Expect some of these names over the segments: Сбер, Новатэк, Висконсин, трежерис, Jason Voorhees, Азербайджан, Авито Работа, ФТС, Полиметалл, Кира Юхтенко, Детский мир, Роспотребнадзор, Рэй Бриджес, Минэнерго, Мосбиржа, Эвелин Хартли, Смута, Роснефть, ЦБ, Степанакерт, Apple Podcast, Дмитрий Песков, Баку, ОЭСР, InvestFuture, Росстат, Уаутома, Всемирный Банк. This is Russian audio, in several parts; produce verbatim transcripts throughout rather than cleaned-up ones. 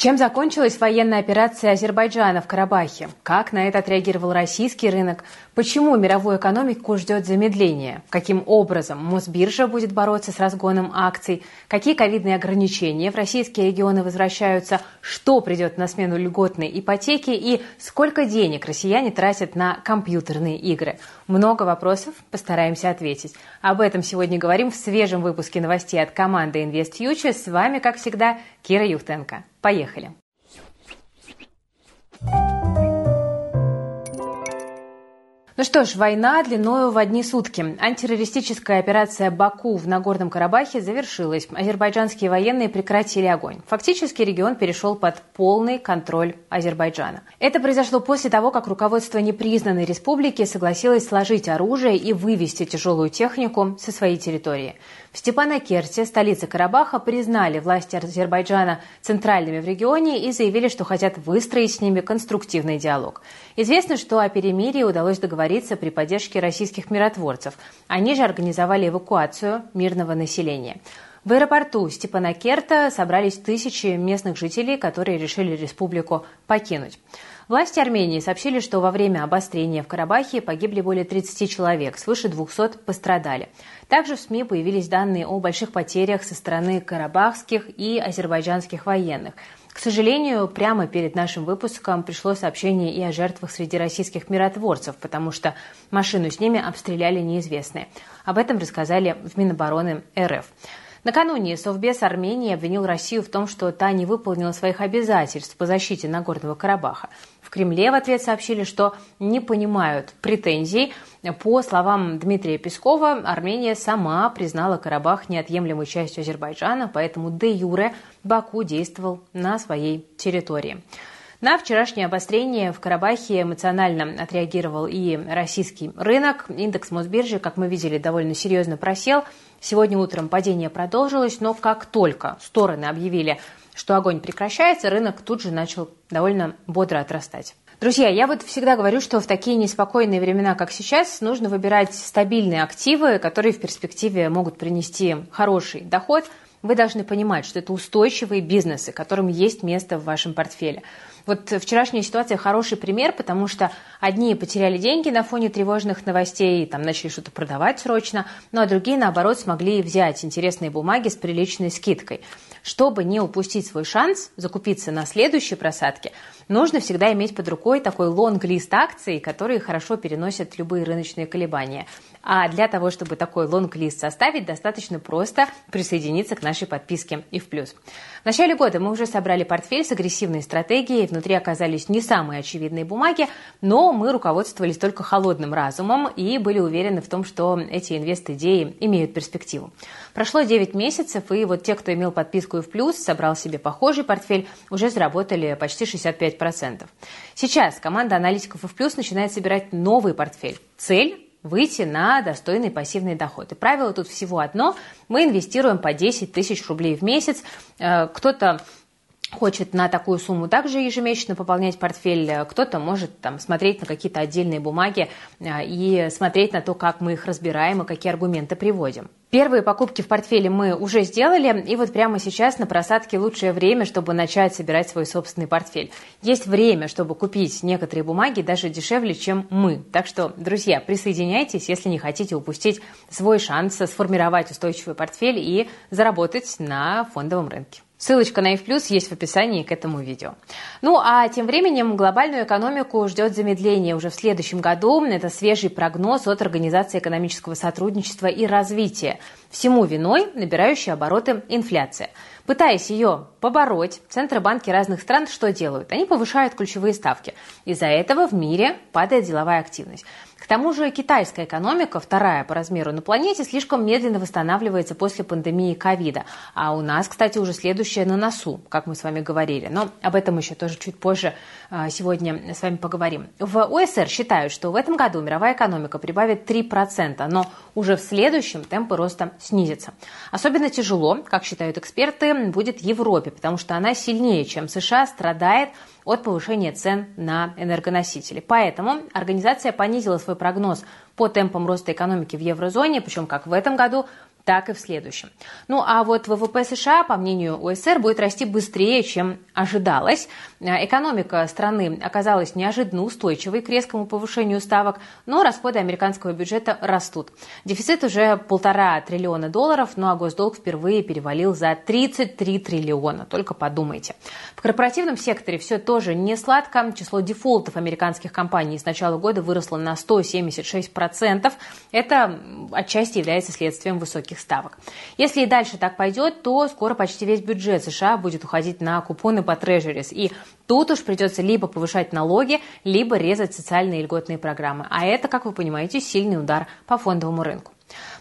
Чем закончилась военная операция Азербайджана в Карабахе? Как на это отреагировал российский рынок? Почему мировую экономику ждет замедление? Каким образом Мосбиржа будет бороться с разгоном акций? Какие ковидные ограничения в российские регионы возвращаются? Что придет на смену льготной ипотеки? И сколько денег россияне тратят на компьютерные игры? Много вопросов, постараемся ответить. Об этом сегодня говорим в свежем выпуске новостей от команды InvestFuture. С вами, как всегда, Кира Юхтенко. Поехали! Ну что ж, война длиною в одни сутки. Антитеррористическая операция «Баку» в Нагорном Карабахе завершилась. Азербайджанские военные прекратили огонь. Фактически регион перешел под полный контроль Азербайджана. Это произошло после того, как руководство непризнанной республики согласилось сложить оружие и вывести тяжелую технику со своей территории. В Степанакерте, столице Карабаха, признали власти Азербайджана центральными в регионе и заявили, что хотят выстроить с ними конструктивный диалог. Известно, что о перемирии удалось договориться при поддержке российских миротворцев. Они же организовали эвакуацию мирного населения. В аэропорту Степанакерта собрались тысячи местных жителей, которые решили республику покинуть. Власти Армении сообщили, что во время обострения в Карабахе погибли более тридцати человек, свыше двухсот пострадали. Также в СМИ появились данные о больших потерях со стороны карабахских и азербайджанских военных. К сожалению, прямо перед нашим выпуском пришло сообщение и о жертвах среди российских миротворцев, потому что машину с ними обстреляли неизвестные. Об этом рассказали в Минобороны эр эф. Накануне Совбез Армении обвинил Россию в том, что та не выполнила своих обязательств по защите Нагорного Карабаха. В Кремле в ответ сообщили, что не понимают претензий. По словам Дмитрия Пескова, Армения сама признала Карабах неотъемлемой частью Азербайджана, поэтому де юре Баку действовал на своей территории. На вчерашнее обострение в Карабахе эмоционально отреагировал и российский рынок. Индекс Мосбиржи, как мы видели, довольно серьезно просел. Сегодня утром падение продолжилось, но как только стороны объявили, что огонь прекращается, рынок тут же начал довольно бодро отрастать. Друзья, я вот всегда говорю, что в такие неспокойные времена, как сейчас, нужно выбирать стабильные активы, которые в перспективе могут принести хороший доход. Вы должны понимать, что это устойчивые бизнесы, которым есть место в вашем портфеле. Вот вчерашняя ситуация хороший пример, потому что одни потеряли деньги на фоне тревожных новостей, там начали что-то продавать срочно, ну а другие, наоборот, смогли взять интересные бумаги с приличной скидкой. Чтобы не упустить свой шанс закупиться на следующей просадке, нужно всегда иметь под рукой такой лонг-лист акций, которые хорошо переносят любые рыночные колебания. А для того, чтобы такой лонг-лист составить, достаточно просто присоединиться к нашей подписке и в плюс. В начале года мы уже собрали портфель с агрессивной стратегией. Внутри оказались не самые очевидные бумаги, но мы руководствовались только холодным разумом и были уверены в том, что эти инвест-идеи имеют перспективу. Прошло девять месяцев, и вот те, кто имел подписку и в плюс, собрал себе похожий портфель, уже заработали почти шестьдесят пять процентов. Сейчас команда аналитиков «ИфПлюс» начинает собирать новый портфель. Цель – выйти на достойный пассивный доход. И правило тут всего одно – мы инвестируем по десять тысяч рублей в месяц. Кто-то хочет на такую сумму также ежемесячно пополнять портфель, кто-то может там смотреть на какие-то отдельные бумаги и смотреть на то, как мы их разбираем и какие аргументы приводим. Первые покупки в портфеле мы уже сделали, и вот прямо сейчас на просадке лучшее время, чтобы начать собирать свой собственный портфель. Есть время, чтобы купить некоторые бумаги даже дешевле, чем мы. Так что, друзья, присоединяйтесь, если не хотите упустить свой шанс сформировать устойчивый портфель и заработать на фондовом рынке. Ссылочка на «ИфПлюс» есть в описании к этому видео. Ну а тем временем глобальную экономику ждет замедление уже в следующем году. Это свежий прогноз от Организации экономического сотрудничества и развития. Всему виной набирающая обороты инфляция. Пытаясь ее побороть, центробанки разных стран что делают? Они повышают ключевые ставки. Из-за этого в мире падает деловая активность. К тому же китайская экономика, вторая по размеру на планете, слишком медленно восстанавливается после пандемии ковида. А у нас, кстати, уже следующая на носу, как мы с вами говорили. Но об этом еще тоже чуть позже сегодня с вами поговорим. В ОЭСР считают, что в этом году мировая экономика прибавит три процента, но уже в следующем темпы роста снизятся. Особенно тяжело, как считают эксперты, будет Европе, потому что она сильнее, чем США, страдает от повышения цен на энергоносители. Поэтому организация понизила свой прогноз по темпам роста экономики в еврозоне, причем как в этом году, так и в следующем. Ну а вот ВВП США, по мнению ОЭСР, будет расти быстрее, чем ожидалось. Экономика страны оказалась неожиданно устойчивой к резкому повышению ставок, но расходы американского бюджета растут. Дефицит уже полтора триллиона долларов, ну а госдолг впервые перевалил за тридцать три триллиона. Только подумайте. В корпоративном секторе все тоже не сладко. Число дефолтов американских компаний с начала года выросло на сто семьдесят шесть процентов. Это отчасти является следствием высоких ставок. Если и дальше так пойдет, то скоро почти весь бюджет США будет уходить на купоны по трежерис. И тут уж придется либо повышать налоги, либо резать социальные льготные программы. А это, как вы понимаете, сильный удар по фондовому рынку.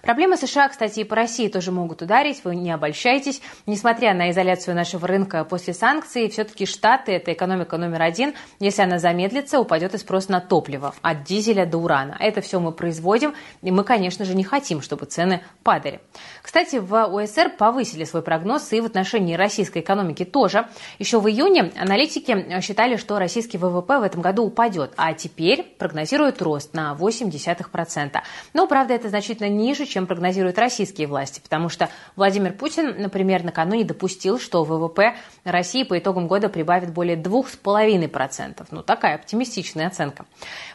Проблемы США, кстати, и по России тоже могут ударить, вы не обольщайтесь. Несмотря на изоляцию нашего рынка после санкций, все-таки Штаты – это экономика номер один. Если она замедлится, упадет и спрос на топливо, от дизеля до урана. Это все мы производим, и мы, конечно же, не хотим, чтобы цены падали. Кстати, в ОЭСР повысили свой прогноз и в отношении российской экономики тоже. Еще в июне аналитики считали, что российский ВВП в этом году упадет, а теперь прогнозируют рост на ноль целых восемь десятых процента. Но, правда, это значительно ниже, чем прогнозируют российские власти, потому что Владимир Путин, например, накануне допустил, что ВВП России по итогам года прибавит более двух с половиной процентов. Ну, такая оптимистичная оценка.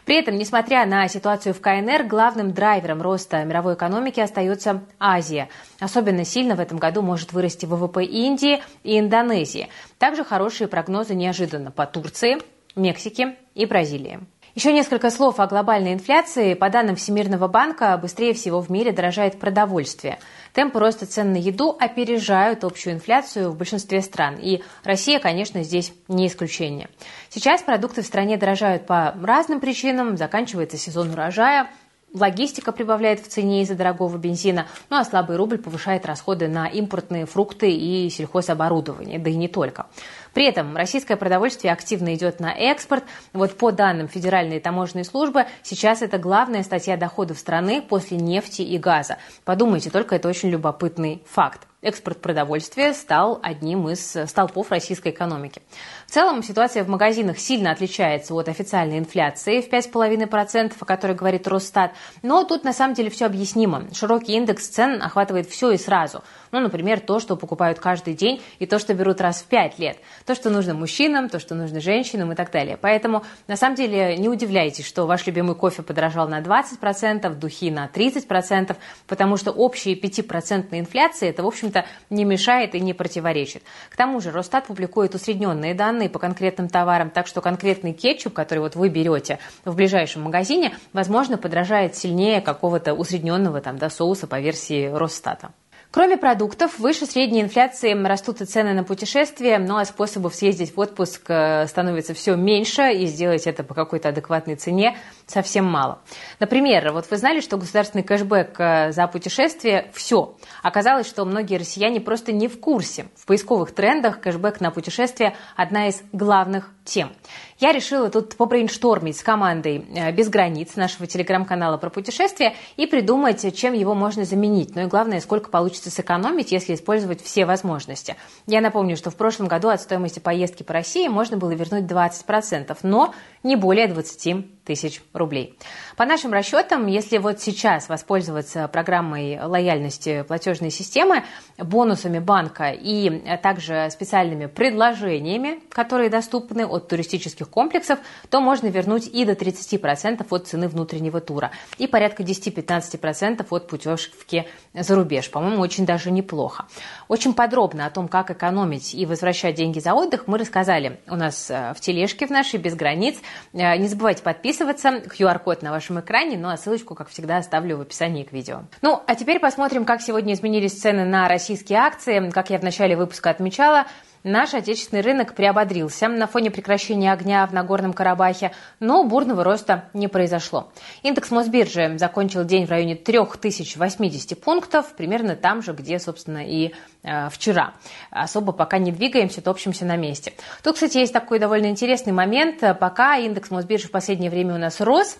При этом, несмотря на ситуацию в КНР, главным драйвером роста мировой экономики остается Азия. Особенно сильно в этом году может вырасти ВВП Индии и Индонезии. Также хорошие прогнозы неожиданно по Турции, Мексике и Бразилии. Еще несколько слов о глобальной инфляции. По данным Всемирного банка, быстрее всего в мире дорожает продовольствие. Темпы роста цен на еду опережают общую инфляцию в большинстве стран. И Россия, конечно, здесь не исключение. Сейчас продукты в стране дорожают по разным причинам. Заканчивается сезон урожая. Логистика прибавляет в цене из-за дорогого бензина, ну а слабый рубль повышает расходы на импортные фрукты и сельхозоборудование, да и не только. При этом российское продовольствие активно идет на экспорт. Вот по данным Федеральной таможенной службы, сейчас это главная статья доходов страны после нефти и газа. Подумайте только, это очень любопытный факт. Экспорт продовольствия стал одним из столпов российской экономики. В целом ситуация в магазинах сильно отличается от официальной инфляции в пять целых пять десятых процента, о которой говорит Росстат. Но тут на самом деле все объяснимо. Широкий индекс цен охватывает все и сразу. Ну, например, то, что покупают каждый день, и то, что берут раз в пять лет. То, что нужно мужчинам, то, что нужно женщинам и так далее. Поэтому на самом деле не удивляйтесь, что ваш любимый кофе подорожал на двадцать процентов, духи на тридцать процентов, потому что общие пять процентов инфляции это, в общем-то, не мешает и не противоречит. К тому же Росстат публикует усредненные данные по конкретным товарам, так что конкретный кетчуп, который вот вы берете в ближайшем магазине, возможно, подорожает сильнее какого-то усредненного там, да, соуса по версии Росстата. Кроме продуктов, выше средней инфляции растут и цены на путешествия, ну а способов съездить в отпуск становится все меньше, и сделать это по какой-то адекватной цене совсем мало. Например, вот вы знали, что государственный кэшбэк за путешествие – все. Оказалось, что многие россияне просто не в курсе. В поисковых трендах кэшбэк на путешествия – одна из главных тем. Я решила тут побрейнштормить с командой «Без границ» нашего телеграм-канала про путешествия и придумать, чем его можно заменить, ну и главное, сколько получится сэкономить, если использовать все возможности. Я напомню, что в прошлом году от стоимости поездки по России можно было вернуть двадцать процентов, но не более двадцати тысяч рублей. По нашим расчетам, если вот сейчас воспользоваться программой лояльности платежной системы, бонусами банка и также специальными предложениями, которые доступны от туристических комплексов, то можно вернуть и до тридцати процентов от цены внутреннего тура и порядка десяти-пятнадцати процентов от путевки за рубеж. По-моему, очень даже неплохо. Очень подробно о том, как экономить и возвращать деньги за отдых, мы рассказали у нас в тележке в нашей «Без границ». Не забывайте подписываться, ку ар-код на вашем экране, ну а ссылочку, как всегда, оставлю в описании к видео. Ну, а теперь посмотрим, как сегодня изменились цены на российские акции. Как я в начале выпуска отмечала, наш отечественный рынок приободрился на фоне прекращения огня в Нагорном Карабахе, но бурного роста не произошло. Индекс Мосбиржи закончил день в районе три тысячи восемьдесят пунктов, примерно там же, где, собственно, и э, вчера. Особо пока не двигаемся, топчемся на месте. Тут, кстати, есть такой довольно интересный момент. Пока индекс Мосбиржи в последнее время у нас рос,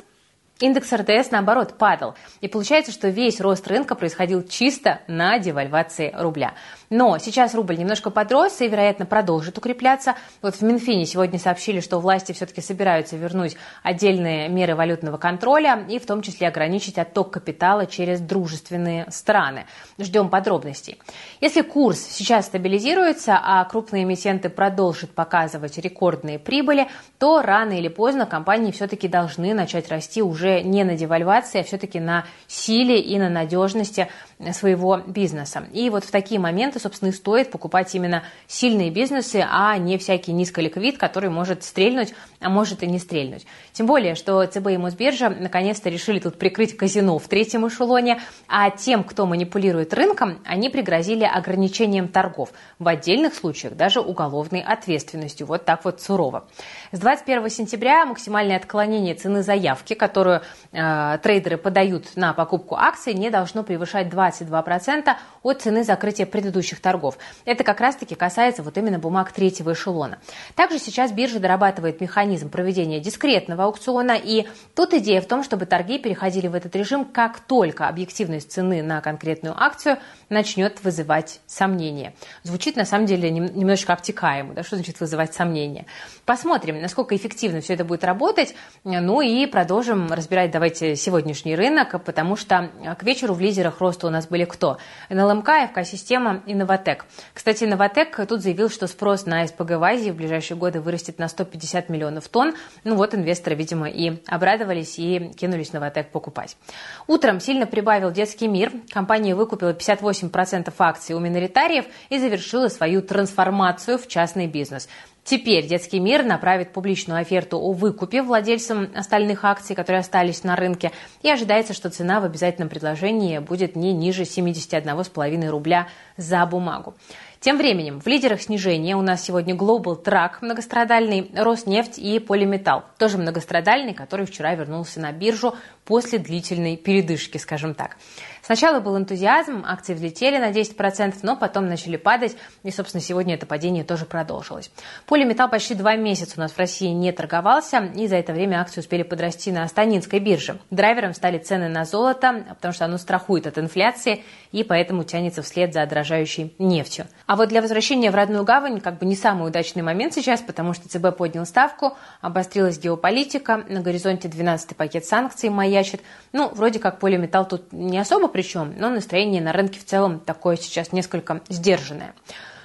Индекс эр тэ эс, наоборот, падал. И получается, что весь рост рынка происходил чисто на девальвации рубля. Но сейчас рубль немножко подрос и, вероятно, продолжит укрепляться. Вот в Минфине сегодня сообщили, что власти все-таки собираются вернуть отдельные меры валютного контроля и в том числе ограничить отток капитала через дружественные страны. Ждем подробностей. Если курс сейчас стабилизируется, а крупные эмитенты продолжат показывать рекордные прибыли, то рано или поздно компании все-таки должны начать расти уже не на девальвации, а все-таки на силе и на надежности своего бизнеса. И вот в такие моменты, собственно, и стоит покупать именно сильные бизнесы, а не всякий низколиквид, который может стрельнуть, а может и не стрельнуть. Тем более, что ЦБ и Мосбиржа наконец-то решили тут прикрыть казино в третьем эшелоне, а тем, кто манипулирует рынком, они пригрозили ограничением торгов, в отдельных случаях даже уголовной ответственностью. Вот так вот сурово. С двадцать первого сентября максимальное отклонение цены заявки, которую трейдеры подают на покупку акций, не должно превышать двадцать два процента от цены закрытия предыдущих торгов. Это как раз-таки касается вот именно бумаг третьего эшелона. Также сейчас биржа дорабатывает механизм проведения дискретного аукциона, и тут идея в том, чтобы торги переходили в этот режим, как только объективность цены на конкретную акцию начнет вызывать сомнения. Звучит, на самом деле, немножечко обтекаемо, да? Что значит вызывать сомнения? Посмотрим, насколько эффективно все это будет работать, ну и продолжим разбирать давайте сегодняшний рынок, потому что к вечеру в лидерах роста у нас были кто? эн эл эм ка, АФК Система и Новатэк. Кстати, Новатэк тут заявил, что спрос на эс пэ гэ в Азии в ближайшие годы вырастет на сто пятьдесят миллионов тонн. Ну вот инвесторы, видимо, и обрадовались и кинулись Новатэк покупать. Утром сильно прибавил Детский мир. Компания выкупила пятьдесят восемь процентов акций у миноритариев и завершила свою трансформацию в частный бизнес. Теперь Детский мир направит публичную оферту о выкупе владельцам остальных акций, которые остались на рынке, и ожидается, что цена в обязательном предложении будет не ниже семидесяти одного с половиной рубля за бумагу. Тем временем в лидерах снижения у нас сегодня Global Truck многострадальный, Роснефть и Полиметалл, тоже многострадальный, который вчера вернулся на биржу после длительной передышки, скажем так. Сначала был энтузиазм, акции взлетели на десять процентов, но потом начали падать, и, собственно, сегодня это падение тоже продолжилось. Полиметалл почти два месяца у нас в России не торговался, и за это время акции успели подрасти на Астанинской бирже. Драйвером стали цены на золото, потому что оно страхует от инфляции, и поэтому тянется вслед за дорожающей нефтью. А вот для возвращения в родную гавань как бы не самый удачный момент сейчас, потому что ЦБ поднял ставку, обострилась геополитика, на горизонте двенадцатый пакет санкций маячит. Ну, вроде как Полиметалл тут не особо причем, но настроение на рынке в целом такое сейчас несколько сдержанное.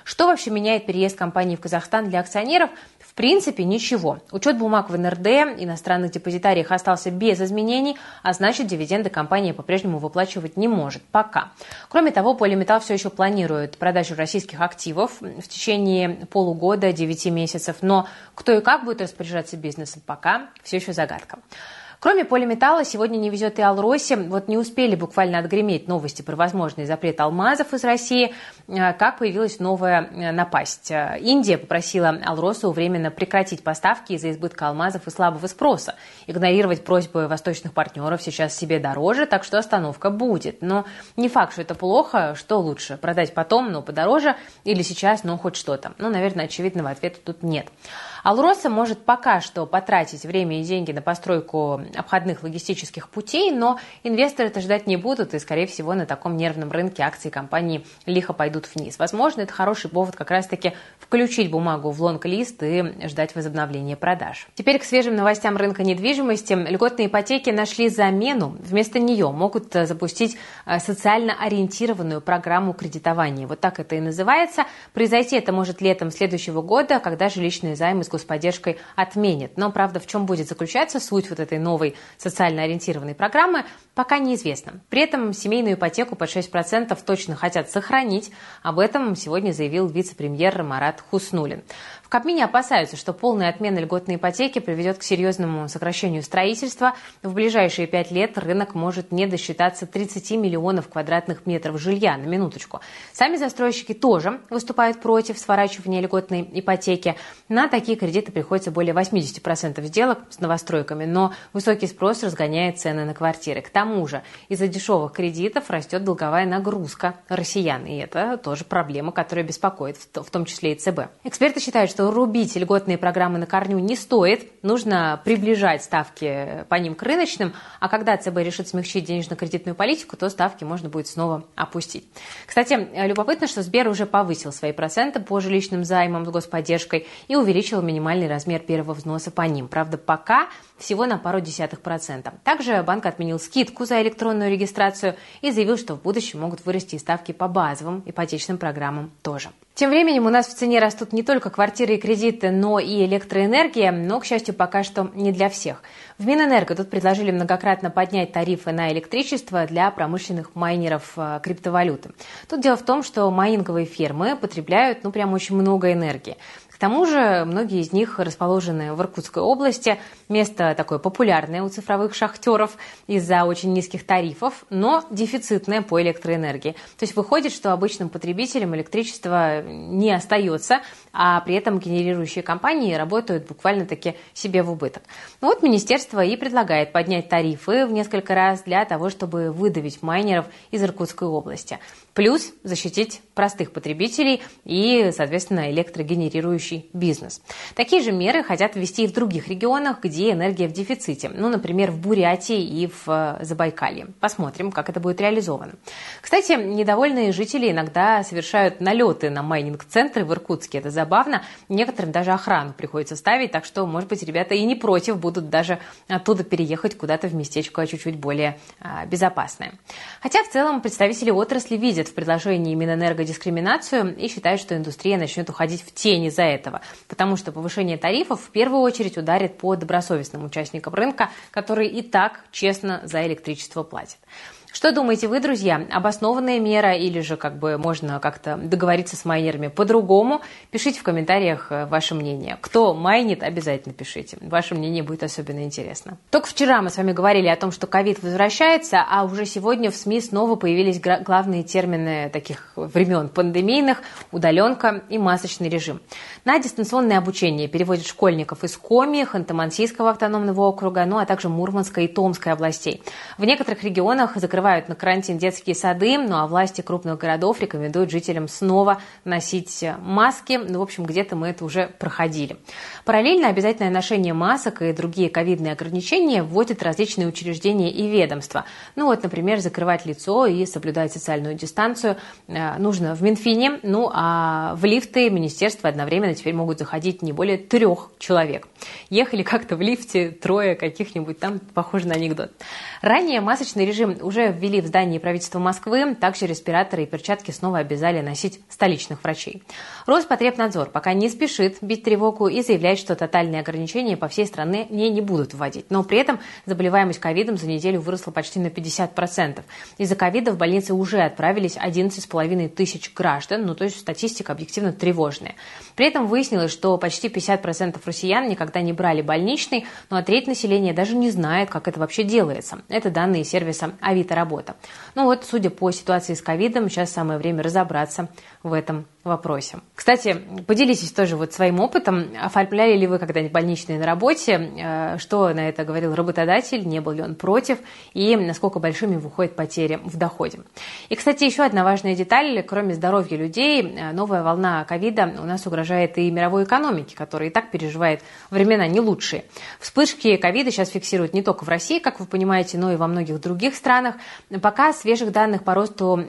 Что вообще меняет переезд компании в Казахстан для акционеров? В принципе, ничего. Учет бумаг в эн эр дэ, иностранных депозитариях остался без изменений, а значит, дивиденды компания по-прежнему выплачивать не может. Пока. Кроме того, Полиметалл все еще планирует продажу российских активов в течение полугода, девяти месяцев, но кто и как будет распоряжаться бизнесом, пока все еще загадка. Кроме Полиметалла, сегодня не везет и Алросе. Вот не успели буквально отгреметь новости про возможный запрет алмазов из России, как появилась новая напасть. Индия попросила Алросу временно прекратить поставки из-за избытка алмазов и слабого спроса. Игнорировать просьбы восточных партнеров сейчас себе дороже, так что остановка будет. Но не факт, что это плохо. Что лучше? Продать потом, но подороже, или сейчас, но хоть что-то? Ну, наверное, очевидного ответа тут нет. Алроса может пока что потратить время и деньги на постройку обходных логистических путей, но инвесторы это ждать не будут, и, скорее всего, на таком нервном рынке акции компании лихо пойдут вниз. Возможно, это хороший повод как раз-таки включить бумагу в лонг-лист и ждать возобновления продаж. Теперь к свежим новостям рынка недвижимости. Льготные ипотеки нашли замену. Вместо нее могут запустить социально ориентированную программу кредитования. Вот так это и называется. Произойти это может летом следующего года, когда жилищные займы с господдержкой отменят. Но, правда, в чем будет заключаться суть вот этой новой социально ориентированной программы, пока неизвестно. При этом семейную ипотеку под шесть процентов точно хотят сохранить. Об этом сегодня заявил вице-премьер Марат Хуснуллин. В Кабмине опасаются, что полная отмена льготной ипотеки приведет к серьезному сокращению строительства. В ближайшие пять лет рынок может не досчитаться тридцати миллионов квадратных метров жилья, на минуточку. Сами застройщики тоже выступают против сворачивания льготной ипотеки. На такие кредиты приходится более восьмидесяти процентов сделок с новостройками, но высокий спрос разгоняет цены на квартиры. К тому же из-за дешевых кредитов растет долговая нагрузка россиян, и это тоже проблема, которая беспокоит в том числе и ЦБ. Эксперты считают, что что рубить льготные программы на корню не стоит, нужно приближать ставки по ним к рыночным, а когда ЦБ решит смягчить денежно-кредитную политику, то ставки можно будет снова опустить. Кстати, любопытно, что Сбер уже повысил свои проценты по жилищным займам с господдержкой и увеличил минимальный размер первого взноса по ним. Правда, пока всего на пару десятых процента. Также банк отменил скидку за электронную регистрацию и заявил, что в будущем могут вырасти и ставки по базовым ипотечным программам тоже. Тем временем у нас в цене растут не только квартиры и кредиты, но и электроэнергия, но, к счастью, пока что не для всех. В Минэнерго тут предложили многократно поднять тарифы на электричество для промышленных майнеров криптовалюты. Тут дело в том, что майнинговые фермы потребляют, ну, прям очень много энергии. К тому же многие из них расположены в Иркутской области, место такое популярное у цифровых шахтеров из-за очень низких тарифов, но дефицитное по электроэнергии. То есть выходит, что обычным потребителям электричество не остается, а при этом генерирующие компании работают буквально-таки себе в убыток. Ну вот министерство и предлагает поднять тарифы в несколько раз для того, чтобы выдавить майнеров из Иркутской области. Плюс защитить простых потребителей и, соответственно, электрогенерирующий бизнес. Такие же меры хотят ввести и в других регионах, где энергия в дефиците. Ну, например, в Бурятии и в Забайкалье. Посмотрим, как это будет реализовано. Кстати, недовольные жители иногда совершают налеты на майнинг-центры в Иркутске. Это забавно. Некоторым даже охрану приходится ставить, так что, может быть, ребята и не против будут даже оттуда переехать куда-то в местечко чуть-чуть более а, безопасное. Хотя, в целом, представители отрасли видят в предложении Минэнерго дискриминацию и считают, что индустрия начнет уходить в тень из-за этого, потому что повышение тарифов в первую очередь ударит по добросовестным участникам рынка, которые и так честно за электричество платят. Что думаете вы, друзья? Обоснованная мера или же как бы можно как-то договориться с майнерами по-другому? Пишите в комментариях ваше мнение. Кто майнит, обязательно пишите. Ваше мнение будет особенно интересно. Только вчера мы с вами говорили о том, что ковид возвращается, а уже сегодня в СМИ снова появились главные термины таких времен пандемийных – удаленка и масочный режим. На дистанционное обучение переводят школьников из Коми, Ханты-Мансийского автономного округа, ну а также Мурманской и Томской областей. В некоторых регионах закрываются Закрывают на карантин детские сады, ну а власти крупных городов рекомендуют жителям снова носить маски. Ну, в общем, где-то мы это уже проходили. Параллельно обязательное ношение масок и другие ковидные ограничения вводят различные учреждения и ведомства. Ну вот, например, закрывать лицо и соблюдать социальную дистанцию нужно в Минфине, ну а в лифты министерства одновременно теперь могут заходить не более трех человек. Ехали как-то в лифте трое каких-нибудь, там похоже на анекдот. Ранее масочный режим уже ввели в здании правительства Москвы, также респираторы и перчатки снова обязали носить столичных врачей. Роспотребнадзор пока не спешит бить тревогу и заявляет, что тотальные ограничения по всей стране не, не будут вводить. Но при этом заболеваемость ковидом за неделю выросла почти на пятьдесят процентов. Из-за ковида в больницы уже отправились одиннадцать с половиной тысяч граждан, ну то есть статистика объективно тревожная. При этом выяснилось, что почти пятьдесят процентов россиян никогда не брали больничный, ну а треть населения даже не знает, как это вообще делается. Это данные сервиса Авито Работа. Ну вот, судя по ситуации с ковидом, сейчас самое время разобраться в этом вопросе. Кстати, поделитесь тоже вот своим опытом. Оформляли ли вы когда-нибудь больничные на работе? Что на это говорил работодатель? Не был ли он против? И насколько большими выходят потери в доходе? И, кстати, еще одна важная деталь. Кроме здоровья людей, новая волна ковида у нас угрожает и мировой экономике, которая и так переживает времена не лучшие. Вспышки ковида сейчас фиксируют не только в России, как вы понимаете, но и во многих других странах. Пока свежих данных по росту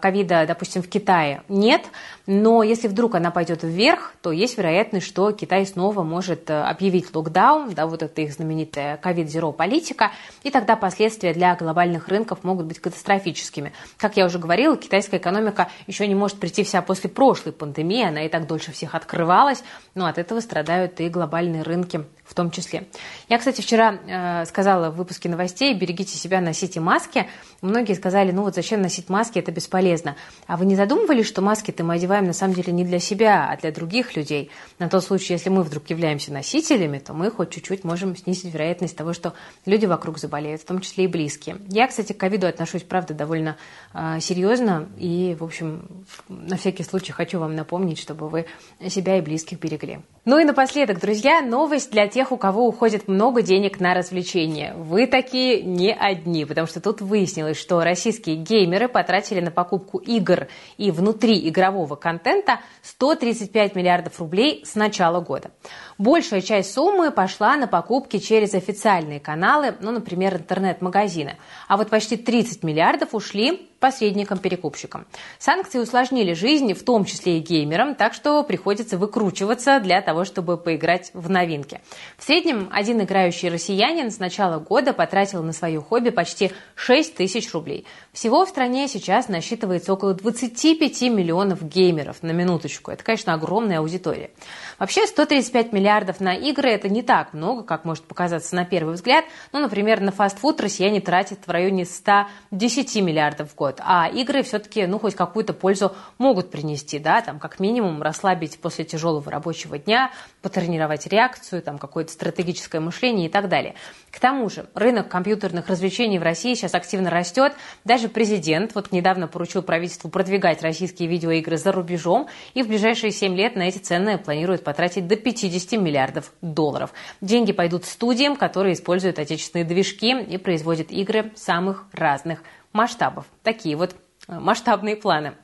ковида, допустим, в Китае нет, но если вдруг она пойдет вверх, то есть вероятность, что Китай снова может объявить локдаун, да, вот это их знаменитая ковид-зеро политика, и тогда последствия для глобальных рынков могут быть катастрофическими. Как я уже говорила, китайская экономика еще не может прийти в себя после прошлой пандемии, она и так дольше всех открывалась, но от этого страдают и глобальные рынки в том числе. Я, кстати, вчера э, сказала в выпуске новостей: берегите себя, носите маски. Многие сказали, ну вот зачем носить маски, это бесполезно. А вы не задумывались, что маски-то мы одеваем на самом деле не для себя, а для других людей? На тот случай, если мы вдруг являемся носителями, то мы хоть чуть-чуть можем снизить вероятность того, что люди вокруг заболеют, в том числе и близкие. Я, кстати, к ковиду отношусь, правда, довольно э, серьезно. И, в общем, на всякий случай хочу вам напомнить, чтобы вы себя и близких берегли. Ну и напоследок, друзья, новость для тех, у кого уходит много денег на развлечения. Вы такие не одни, потому что тут выяснилось, что российские геймеры потратили на покупку игр и внутри игрового контента сто тридцать пять миллиардов рублей с начала года. Большая часть суммы пошла на покупки через официальные каналы, ну, например, интернет-магазины. А вот почти тридцать миллиардов ушли посредникам-перекупщикам. Санкции усложнили жизнь, в том числе и геймерам, так что приходится выкручиваться для того, чтобы поиграть в новинки. В среднем один играющий россиянин с начала года потратил на свое хобби почти шесть тысяч рублей. Всего в стране сейчас насчитывается около двадцать пять миллионов геймеров, на минуточку. Это, конечно, огромная аудитория. Вообще, сто тридцать пять миллиардов на игры – это не так много, как может показаться на первый взгляд. Ну, например, на фастфуд россияне тратят в районе сто десять миллиардов в год. А игры все-таки, ну, хоть какую-то пользу могут принести, да, там, как минимум, расслабить после тяжелого рабочего дня, потренировать реакцию, там, какое-то стратегическое мышление и так далее. К тому же, рынок компьютерных развлечений в России сейчас активно растет. Даже президент вот недавно поручил правительству продвигать российские видеоигры за рубежом, и в ближайшие семь лет на эти цены планируют потратить до пятьдесят миллиардов долларов. Деньги пойдут студиям, которые используют отечественные движки и производят игры самых разных масштабов. Такие вот масштабные планы.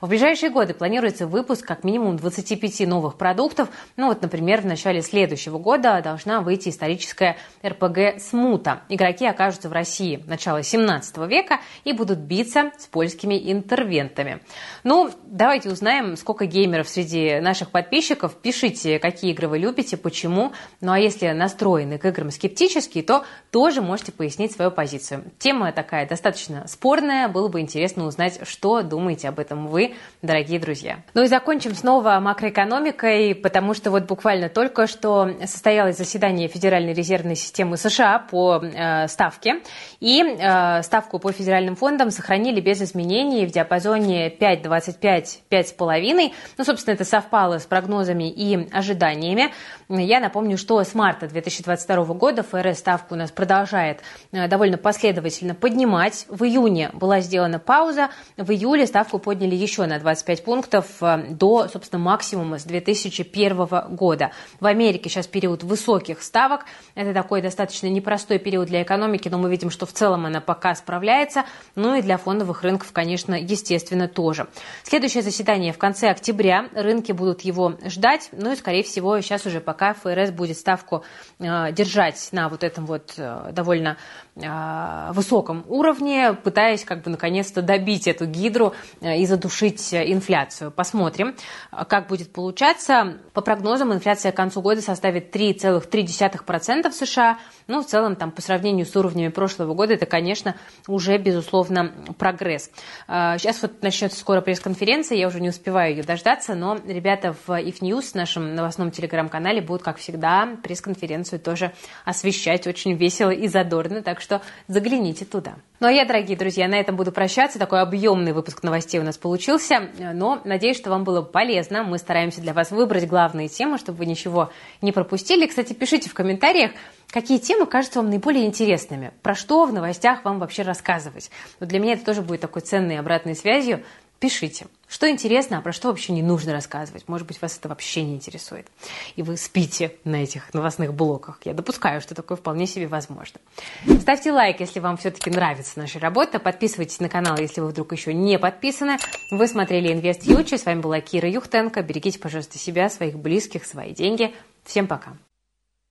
В ближайшие годы планируется выпуск как минимум двадцати пяти новых продуктов. Ну вот, например, в начале следующего года должна выйти историческая эр пэ гэ «Смута». Игроки окажутся в России начала семнадцатого века и будут биться с польскими интервентами. Ну, давайте узнаем, сколько геймеров среди наших подписчиков. Пишите, какие игры вы любите, почему. Ну а если настроены к играм скептически, то тоже можете пояснить свою позицию. Тема такая достаточно спорная. Было бы интересно узнать, что думаете об этом вы, дорогие друзья. Ну и закончим снова макроэкономикой, потому что вот буквально только что состоялось заседание Федеральной резервной системы США по э, ставке. И э, ставку по федеральным фондам сохранили без изменений в диапазоне пять двадцать пять — пять с половиной. Ну, собственно, это совпало с прогнозами и ожиданиями. Я напомню, что с марта две тысячи двадцать второго года эф эр эс ставку у нас продолжает э, довольно последовательно поднимать. В июне была сделана пауза, в июле ставку подняли еще на двадцать пять пунктов до, собственно, максимума с две тысячи первого года. В Америке сейчас период высоких ставок. Это такой достаточно непростой период для экономики, но мы видим, что в целом она пока справляется. Ну и для фондовых рынков, конечно, естественно, тоже. Следующее заседание в конце октября. Рынки будут его ждать. Ну и, скорее всего, сейчас уже пока эф эр эс будет ставку э, держать на вот этом вот э, довольно э, высоком уровне, пытаясь как бы наконец-то добить эту гидру э, и задушить инфляцию. Посмотрим, как будет получаться. По прогнозам, инфляция к концу года составит три целых три десятых процента в США. Ну, в целом, там, по сравнению с уровнями прошлого года, это, конечно, уже, безусловно, прогресс. Сейчас вот начнется скоро пресс-конференция, я уже не успеваю ее дождаться, но ребята в ай эф ньюс, нашем новостном телеграм-канале, будут, как всегда, пресс-конференцию тоже освещать очень весело и задорно, так что загляните туда. Ну, а я, дорогие друзья, на этом буду прощаться. Такой объемный выпуск новостей у нас получился. Но надеюсь, что вам было полезно. Мы стараемся для вас выбрать главные темы, чтобы вы ничего не пропустили. Кстати, пишите в комментариях, какие темы кажутся вам наиболее интересными, про что в новостях вам вообще рассказывать. Но для меня это тоже будет такой ценной обратной связью. Пишите, что интересно, а про что вообще не нужно рассказывать. Может быть, вас это вообще не интересует. И вы спите на этих новостных блоках. Я допускаю, что такое вполне себе возможно. Ставьте лайк, если вам все-таки нравится наша работа. Подписывайтесь на канал, если вы вдруг еще не подписаны. Вы смотрели InvestFuture. С вами была Кира Юхтенко. Берегите, пожалуйста, себя, своих близких, свои деньги. Всем пока.